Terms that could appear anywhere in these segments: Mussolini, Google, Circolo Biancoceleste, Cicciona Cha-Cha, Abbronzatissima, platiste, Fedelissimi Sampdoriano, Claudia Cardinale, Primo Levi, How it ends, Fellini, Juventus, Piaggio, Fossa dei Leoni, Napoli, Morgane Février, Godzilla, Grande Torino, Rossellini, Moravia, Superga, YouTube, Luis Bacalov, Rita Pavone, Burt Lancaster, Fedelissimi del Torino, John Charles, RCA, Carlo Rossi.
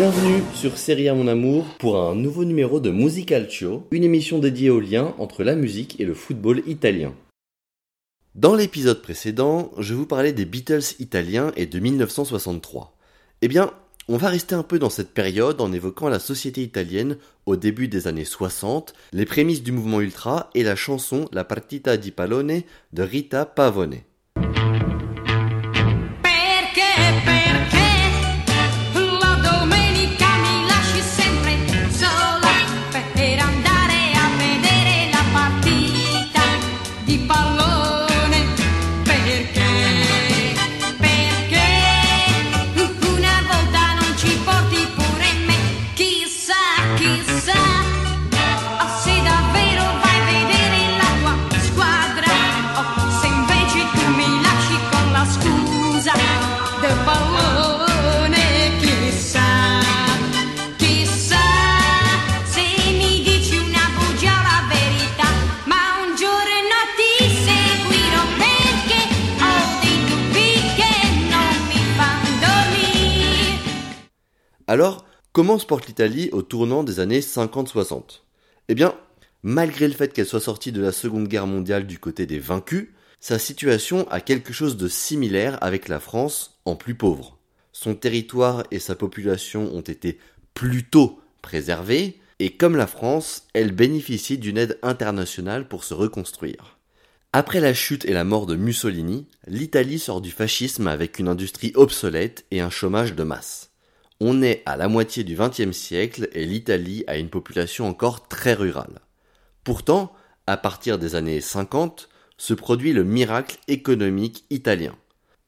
Bienvenue sur Série A mon amour pour un nouveau numéro de Musicalcio, une émission dédiée au lien entre la musique et le football italien. Dans l'épisode précédent, je vous parlais des Beatles italiens et de 1963. Eh bien, on va rester un peu dans cette période en évoquant la société italienne au début des années 60, les prémices du mouvement ultra et la chanson La Partita del Pallone de Rita Pavone. Alors, comment se porte l'Italie au tournant des années 50-60 ? Eh bien, malgré le fait qu'elle soit sortie de la Seconde Guerre mondiale du côté des vaincus, sa situation a quelque chose de similaire avec la France en plus pauvre. Son territoire et sa population ont été plutôt préservés, et comme la France, elle bénéficie d'une aide internationale pour se reconstruire. Après la chute et la mort de Mussolini, l'Italie sort du fascisme avec une industrie obsolète et un chômage de masse. On est à la moitié du XXe siècle et l'Italie a une population encore très rurale. Pourtant, à partir des années 50, se produit le miracle économique italien.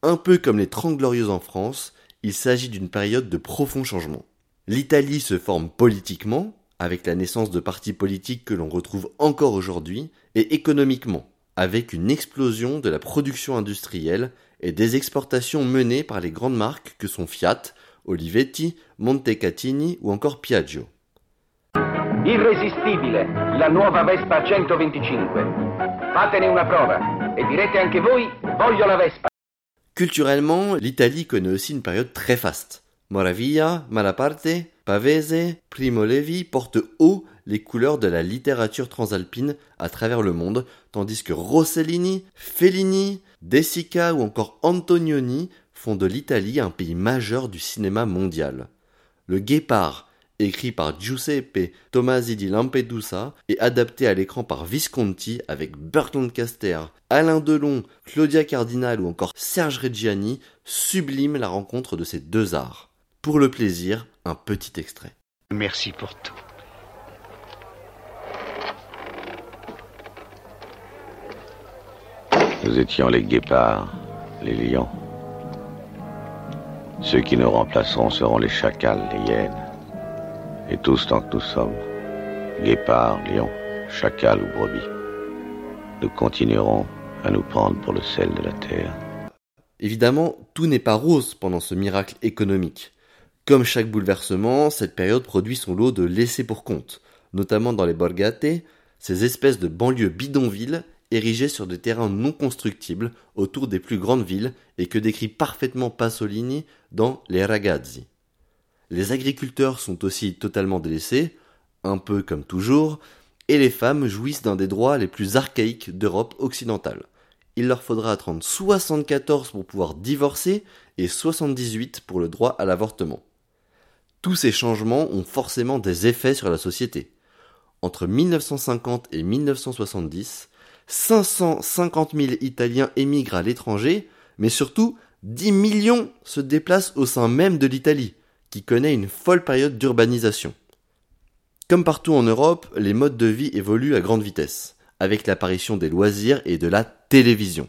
Un peu comme les 30 Glorieuses en France, il s'agit d'une période de profond changement. L'Italie se forme politiquement, avec la naissance de partis politiques que l'on retrouve encore aujourd'hui, et économiquement, avec une explosion de la production industrielle et des exportations menées par les grandes marques que sont Fiat, Olivetti, Montecatini ou encore Piaggio. Irresistibile, la nuova Vespa 125. Fatene una prova e direte anche voi, voglio la Vespa. Culturellement, l'Italie connaît aussi une période très faste. Moravia, Malaparte, Pavese, Primo Levi portent haut les couleurs de la littérature transalpine à travers le monde, tandis que Rossellini, Fellini, De Sica ou encore Antonioni font de l'Italie un pays majeur du cinéma mondial. Le Guépard, écrit par Giuseppe Tomasi di Lampedusa et adapté à l'écran par Visconti avec Burt Lancaster, Alain Delon, Claudia Cardinale ou encore Serge Reggiani, sublime la rencontre de ces deux arts. Pour le plaisir, un petit extrait. Merci pour tout. Nous étions les guépards, les lions. Ceux qui nous remplaceront seront les chacals, les hyènes. Et tous tant que nous sommes, guépards, lions, chacals ou brebis, nous continuerons à nous prendre pour le sel de la terre. Évidemment, tout n'est pas rose pendant ce miracle économique. Comme chaque bouleversement, cette période produit son lot de laissés pour compte, notamment dans les borgate, ces espèces de banlieues bidonvilles érigés sur des terrains non constructibles autour des plus grandes villes et que décrit parfaitement Pasolini dans Les Ragazzi. Les agriculteurs sont aussi totalement délaissés, un peu comme toujours, et les femmes jouissent d'un des droits les plus archaïques d'Europe occidentale. Il leur faudra attendre 74 pour pouvoir divorcer et 78 pour le droit à l'avortement. Tous ces changements ont forcément des effets sur la société. Entre 1950 et 1970, 550 000 Italiens émigrent à l'étranger, mais surtout 10 millions se déplacent au sein même de l'Italie, qui connaît une folle période d'urbanisation. Comme partout en Europe, les modes de vie évoluent à grande vitesse, avec l'apparition des loisirs et de la télévision.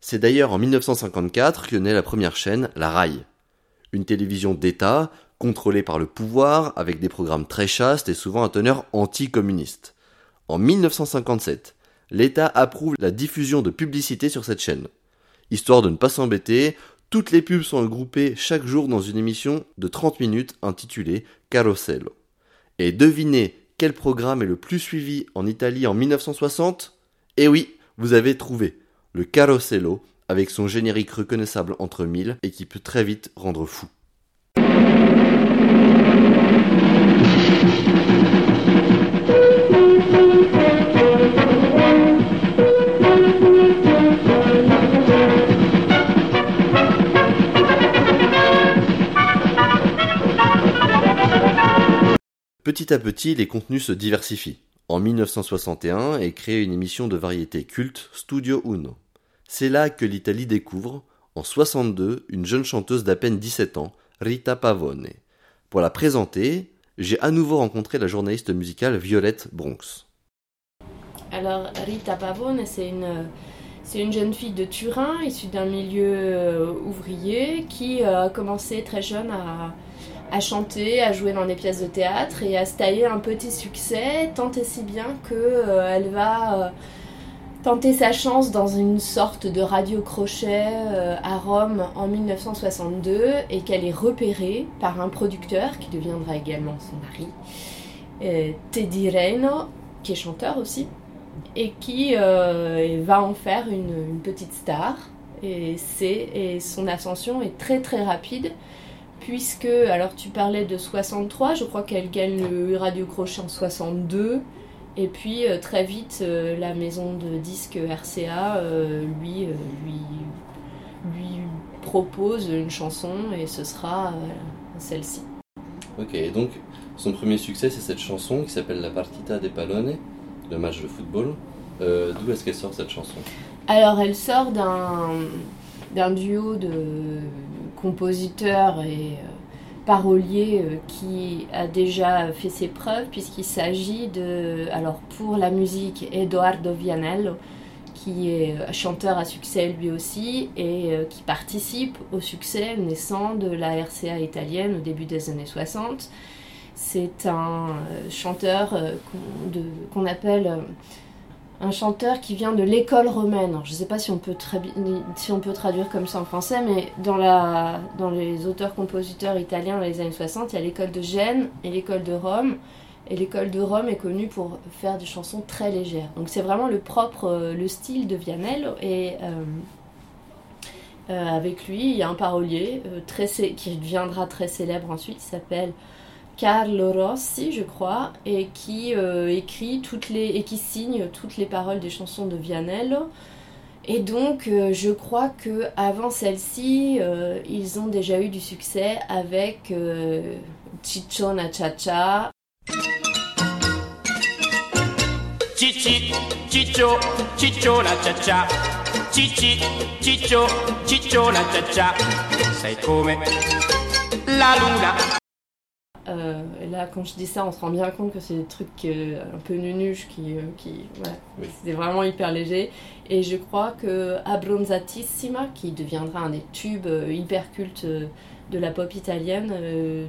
C'est d'ailleurs en 1954 que naît la première chaîne, la RAI. Une télévision d'État, contrôlée par le pouvoir, avec des programmes très chastes et souvent à teneur anti-communiste. En 1957, l'État approuve la diffusion de publicités sur cette chaîne. Histoire de ne pas s'embêter, toutes les pubs sont regroupées chaque jour dans une émission de 30 minutes intitulée Carosello. Et devinez quel programme est le plus suivi en Italie en 1960 ? Eh oui, vous avez trouvé, le Carosello, avec son générique reconnaissable entre mille et qui peut très vite rendre fou. Petit à petit, les contenus se diversifient. En 1961 est créée une émission de variété culte, Studio Uno. C'est là que l'Italie découvre, en 62, une jeune chanteuse d'à peine 17 ans, Rita Pavone. Pour la présenter, j'ai à nouveau rencontré la journaliste musicale Violette Bronx. Alors Rita Pavone, c'est une jeune fille de Turin, issue d'un milieu ouvrier, qui a commencé très jeune à chanter, à jouer dans des pièces de théâtre et à se tailler un petit succès, tant et si bien qu'elle va tenter sa chance dans une sorte de radio-crochet à Rome en 1962 et qu'elle est repérée par un producteur qui deviendra également son mari, Teddy Reino, qui est chanteur aussi, et qui va en faire une petite star. Et son ascension est très très rapide, puisque, alors tu parlais de 63, je crois qu'elle gagne le Radio Crochet en 62, et puis très vite la maison de disques RCA lui propose une chanson, et ce sera celle-ci. Ok, donc son premier succès c'est cette chanson qui s'appelle La Partita del Pallone, le match de football. D'où est-ce qu'elle sort cette chanson ? Alors elle sort d'un duo de compositeur et parolier qui a déjà fait ses preuves, puisqu'il s'agit de, alors pour la musique, Edoardo Vianello, qui est chanteur à succès lui aussi et qui participe au succès naissant de la RCA italienne au début des années 60. C'est un chanteur qu'on appelle un chanteur qui vient de l'école romaine. Alors, je ne sais pas si on peut traduire comme ça en français, mais dans les auteurs-compositeurs italiens dans les années 60, il y a l'école de Gênes et l'école de Rome. Et l'école de Rome est connue pour faire des chansons très légères. Donc c'est vraiment le style de Vianello. Et avec lui, il y a un parolier qui deviendra très célèbre ensuite, qui s'appelle Carlo Rossi, je crois, et qui qui signe toutes les paroles des chansons de Vianello. Et donc, je crois que avant celle-ci, ils ont déjà eu du succès avec Cicciona Cha-Cha. Cici, ciccio, cicciona cha-cha. Cici, ciccio, cicciona cha-cha. Sei come la luna. Là, quand je dis ça, on se rend bien compte que c'est des trucs un peu nunuches oui. C'était vraiment hyper léger. Et je crois que Abbronzatissima, qui deviendra un des tubes hyper cultes de la pop italienne,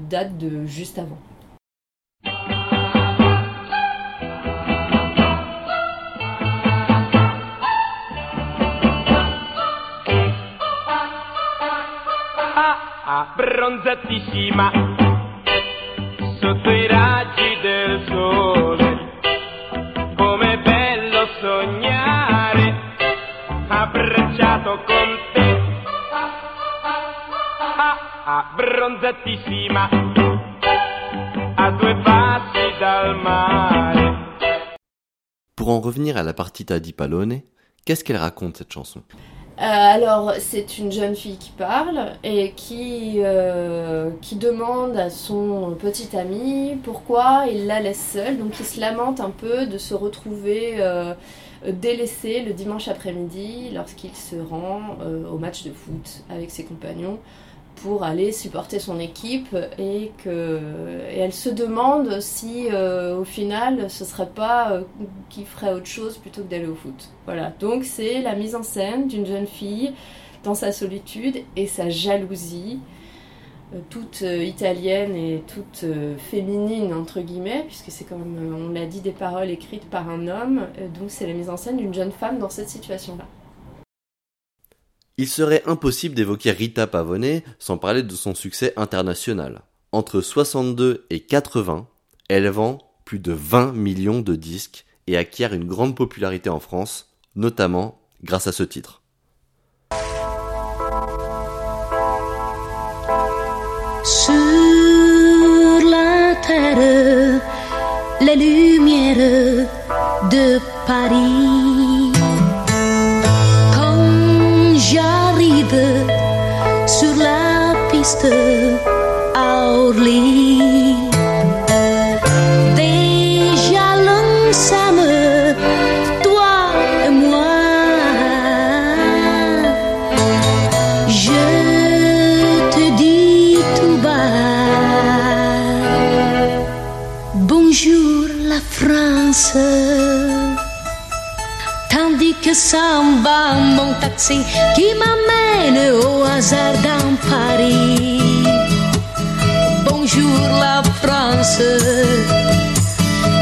date de juste avant. Abbronzatissima sotto i raggi del sole, com'è bello sognare, abbracciato con te, abbronzatissima, a due passi dal mare. Pour en revenir à la Partita di Pallone, qu'est-ce qu'elle raconte cette chanson ? Alors, c'est une jeune fille qui parle et qui demande à son petit ami pourquoi il la laisse seule. Donc, il se lamente un peu de se retrouver délaissé le dimanche après-midi lorsqu'il se rend au match de foot avec ses compagnons pour aller supporter son équipe et elle se demande si au final ce serait pas qu'il ferait autre chose plutôt que d'aller au foot. Voilà, donc c'est la mise en scène d'une jeune fille dans sa solitude et sa jalousie, toute italienne et toute féminine entre guillemets, puisque c'est comme on l'a dit des paroles écrites par un homme, donc c'est la mise en scène d'une jeune femme dans cette situation-là. Il serait impossible d'évoquer Rita Pavone sans parler de son succès international. Entre 62 et 80, elle vend plus de 20 millions de disques et acquiert une grande popularité en France, notamment grâce à ce titre. Sur la terre, les lumières de Paris. Sur la piste à Orly. tandis que s'en va mon taxi qui m'amène au hasard dans Paris. Bonjour la France,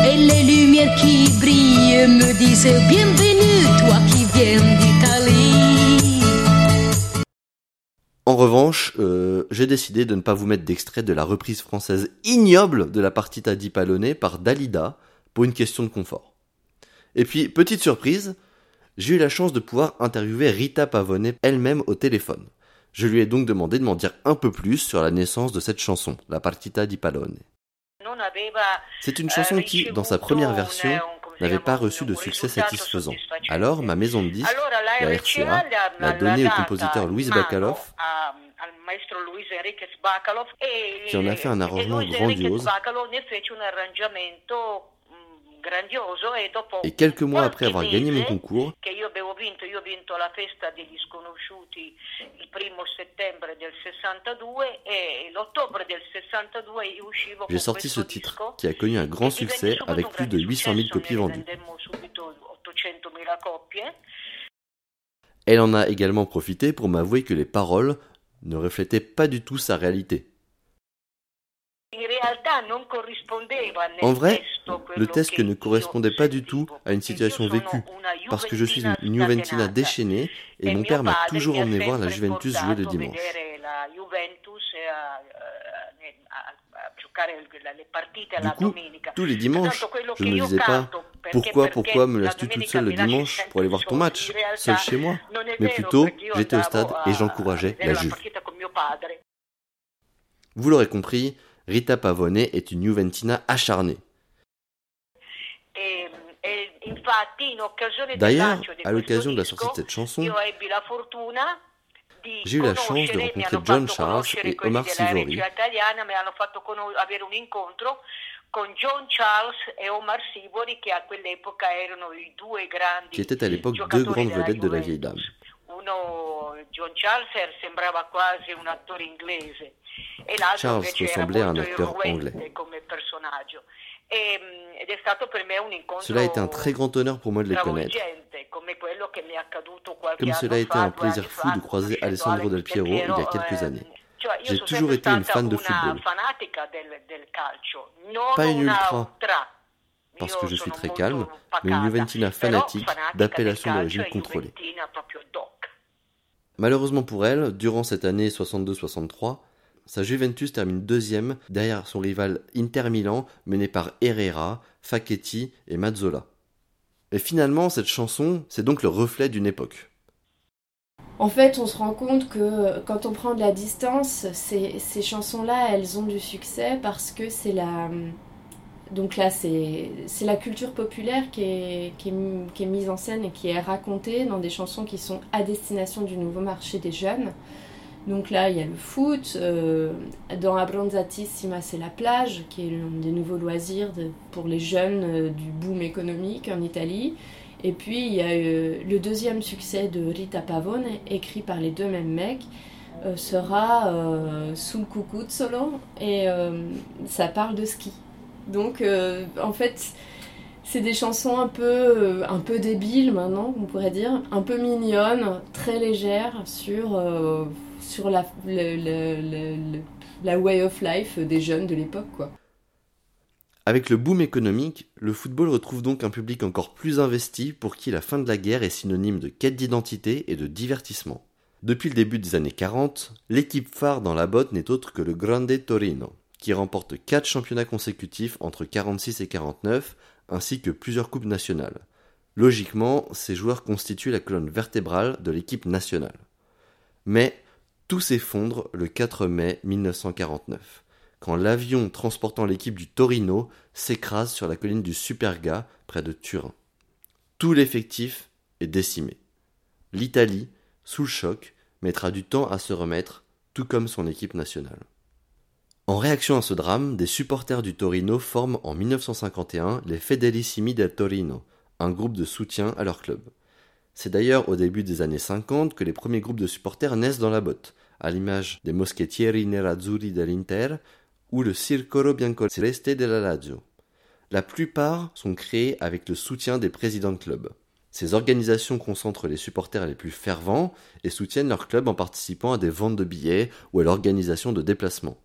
et les lumières qui brillent me disent bienvenue toi qui viens d'Italie. En revanche, j'ai décidé de ne pas vous mettre d'extrait de la reprise française ignoble de la Partita di Pallone par Dalida pour une question de confort. Et puis, petite surprise, j'ai eu la chance de pouvoir interviewer Rita Pavone elle-même au téléphone. Je lui ai donc demandé de m'en dire un peu plus sur la naissance de cette chanson, La Partita di Pallone. C'est une chanson qui, dans sa première version, n'avait pas reçu de succès satisfaisant. Alors, ma maison de disques, la RCA, l'a donnée au compositeur Luis Bacalov, qui en a fait un arrangement grandiose. Et quelques mois après avoir gagné mon concours, j'ai sorti ce titre qui a connu un grand succès avec plus de 800 000 copies vendues. Elle en a également profité pour m'avouer que les paroles ne reflétaient pas du tout sa réalité. En vrai, le texte ne correspondait pas du tout à une situation vécue, parce que je suis une Juventina déchaînée et mon père m'a toujours emmené voir la Juventus jouer le dimanche. Du coup, tous les dimanches, je ne me disais pas « Pourquoi me lasses-tu toute seule le dimanche pour aller voir ton match, seule chez moi ?» Mais plutôt, j'étais au stade et j'encourageais la Juve. Vous l'aurez compris, Rita Pavone est une Juventina acharnée. D'ailleurs, à l'occasion de la sortie de cette chanson, j'ai eu la chance de rencontrer John Charles et Omar Sivori, qui étaient à l'époque deux grandes vedettes de la vieille dame. Charles ressemblait à un acteur anglais. Cela a été un très grand honneur pour moi de les connaître. Comme cela a été un plaisir fou de croiser Alessandro Del Piero il y a quelques années. J'ai toujours été une fan de football. Pas une ultra, parce que je suis très calme, mais une Juventina fanatique d'appellation d'origine contrôlée. Malheureusement pour elle, durant cette année 62-63, sa Juventus termine deuxième derrière son rival Inter Milan, mené par Herrera, Facchetti et Mazzola. Et finalement, cette chanson, c'est donc le reflet d'une époque. En fait, on se rend compte que quand on prend de la distance, ces chansons-là, elles ont du succès parce que c'est la culture populaire qui est mise en scène et qui est racontée dans des chansons qui sont à destination du nouveau marché des jeunes. Donc là, il y a le foot, dans Abbronzatissima, c'est la plage, qui est l'un des nouveaux loisirs pour les jeunes du boom économique en Italie. Et puis, il y a le deuxième succès de Rita Pavone, écrit par les deux mêmes mecs, sera Sul Cucuzzolo, et ça parle de ski. Donc, en fait, c'est des chansons un peu débiles maintenant, on pourrait dire, un peu mignonnes, très légères sur la way of life des jeunes de l'époque, quoi. Avec le boom économique, le football retrouve donc un public encore plus investi pour qui la fin de la guerre est synonyme de quête d'identité et de divertissement. Depuis le début des années 40, l'équipe phare dans la botte n'est autre que le Grande Torino, qui remporte 4 championnats consécutifs entre 46 et 49, ainsi que plusieurs coupes nationales. Logiquement, ces joueurs constituent la colonne vertébrale de l'équipe nationale. Mais tout s'effondre le 4 mai 1949, quand l'avion transportant l'équipe du Torino s'écrase sur la colline du Superga, près de Turin. Tout l'effectif est décimé. L'Italie, sous le choc, mettra du temps à se remettre, tout comme son équipe nationale. En réaction à ce drame, des supporters du Torino forment en 1951 les Fedelissimi del Torino, un groupe de soutien à leur club. C'est d'ailleurs au début des années 50 que les premiers groupes de supporters naissent dans la botte, à l'image des Moschettieri Nerazzurri dell'Inter ou le Circolo Biancoceleste della Lazio. La plupart sont créés avec le soutien des présidents de club. Ces organisations concentrent les supporters les plus fervents et soutiennent leur club en participant à des ventes de billets ou à l'organisation de déplacements.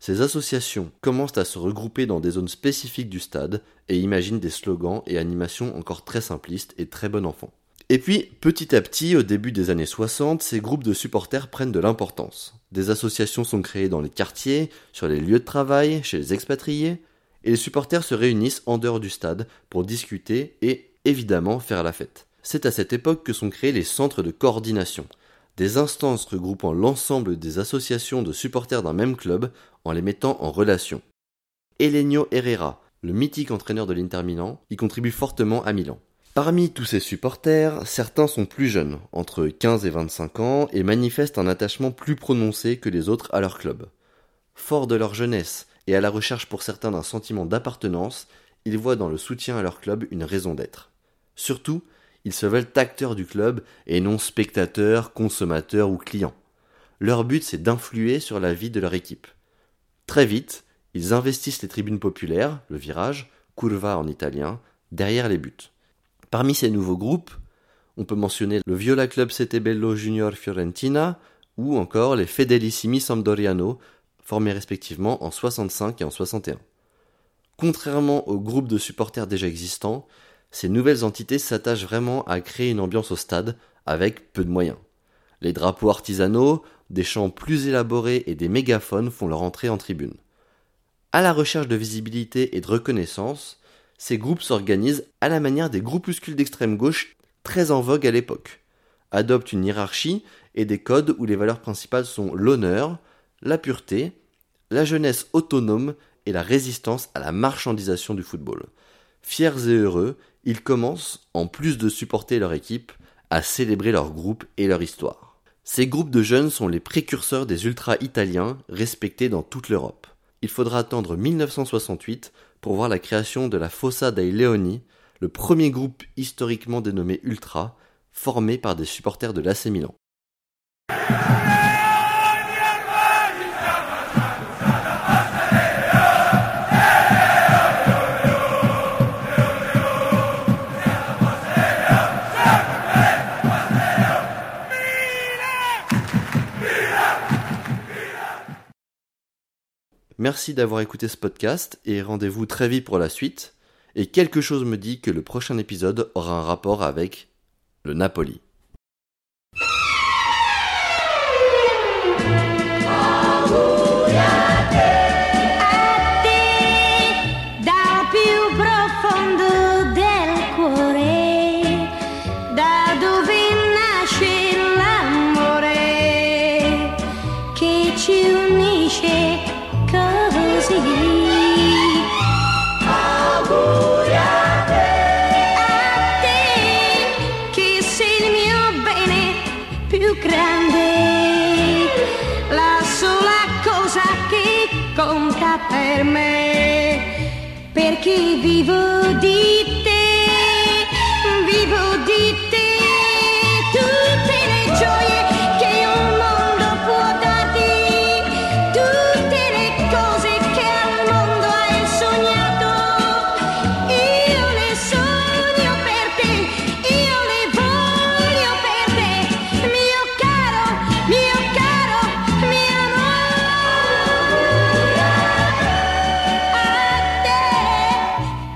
Ces associations commencent à se regrouper dans des zones spécifiques du stade et imaginent des slogans et animations encore très simplistes et très bon enfant. Et puis, petit à petit, au début des années 60, ces groupes de supporters prennent de l'importance. Des associations sont créées dans les quartiers, sur les lieux de travail, chez les expatriés, et les supporters se réunissent en dehors du stade pour discuter et, évidemment, faire la fête. C'est à cette époque que sont créés les centres de coordination, des instances regroupant l'ensemble des associations de supporters d'un même club en les mettant en relation. Elenio Herrera, le mythique entraîneur de l'Inter Milan, y contribue fortement à Milan. Parmi tous ces supporters, certains sont plus jeunes, entre 15 et 25 ans, et manifestent un attachement plus prononcé que les autres à leur club. Forts de leur jeunesse et à la recherche pour certains d'un sentiment d'appartenance, ils voient dans le soutien à leur club une raison d'être. Surtout, ils se veulent acteurs du club et non spectateurs, consommateurs ou clients. Leur but, c'est d'influer sur la vie de leur équipe. Très vite, ils investissent les tribunes populaires, le virage, curva en italien, derrière les buts. Parmi ces nouveaux groupes, on peut mentionner le Viola Club Sette Bello Junior Fiorentina ou encore les Fedelissimi Sampdoriano, formés respectivement en 65 et en 61. Contrairement aux groupes de supporters déjà existants, ces nouvelles entités s'attachent vraiment à créer une ambiance au stade avec peu de moyens. Les drapeaux artisanaux, des chants plus élaborés et des mégaphones font leur entrée en tribune. À la recherche de visibilité et de reconnaissance, ces groupes s'organisent à la manière des groupuscules d'extrême gauche très en vogue à l'époque, adoptent une hiérarchie et des codes où les valeurs principales sont l'honneur, la pureté, la jeunesse autonome et la résistance à la marchandisation du football. Fiers et heureux, ils commencent, en plus de supporter leur équipe, à célébrer leur groupe et leur histoire. Ces groupes de jeunes sont les précurseurs des ultra-italiens respectés dans toute l'Europe. Il faudra attendre 1968 pour voir la création de la Fossa dei Leoni, le premier groupe historiquement dénommé Ultra, formé par des supporters de l'AC Milan. Merci d'avoir écouté ce podcast et rendez-vous très vite pour la suite. Et quelque chose me dit que le prochain épisode aura un rapport avec le Napoli. Per me, perché vivo di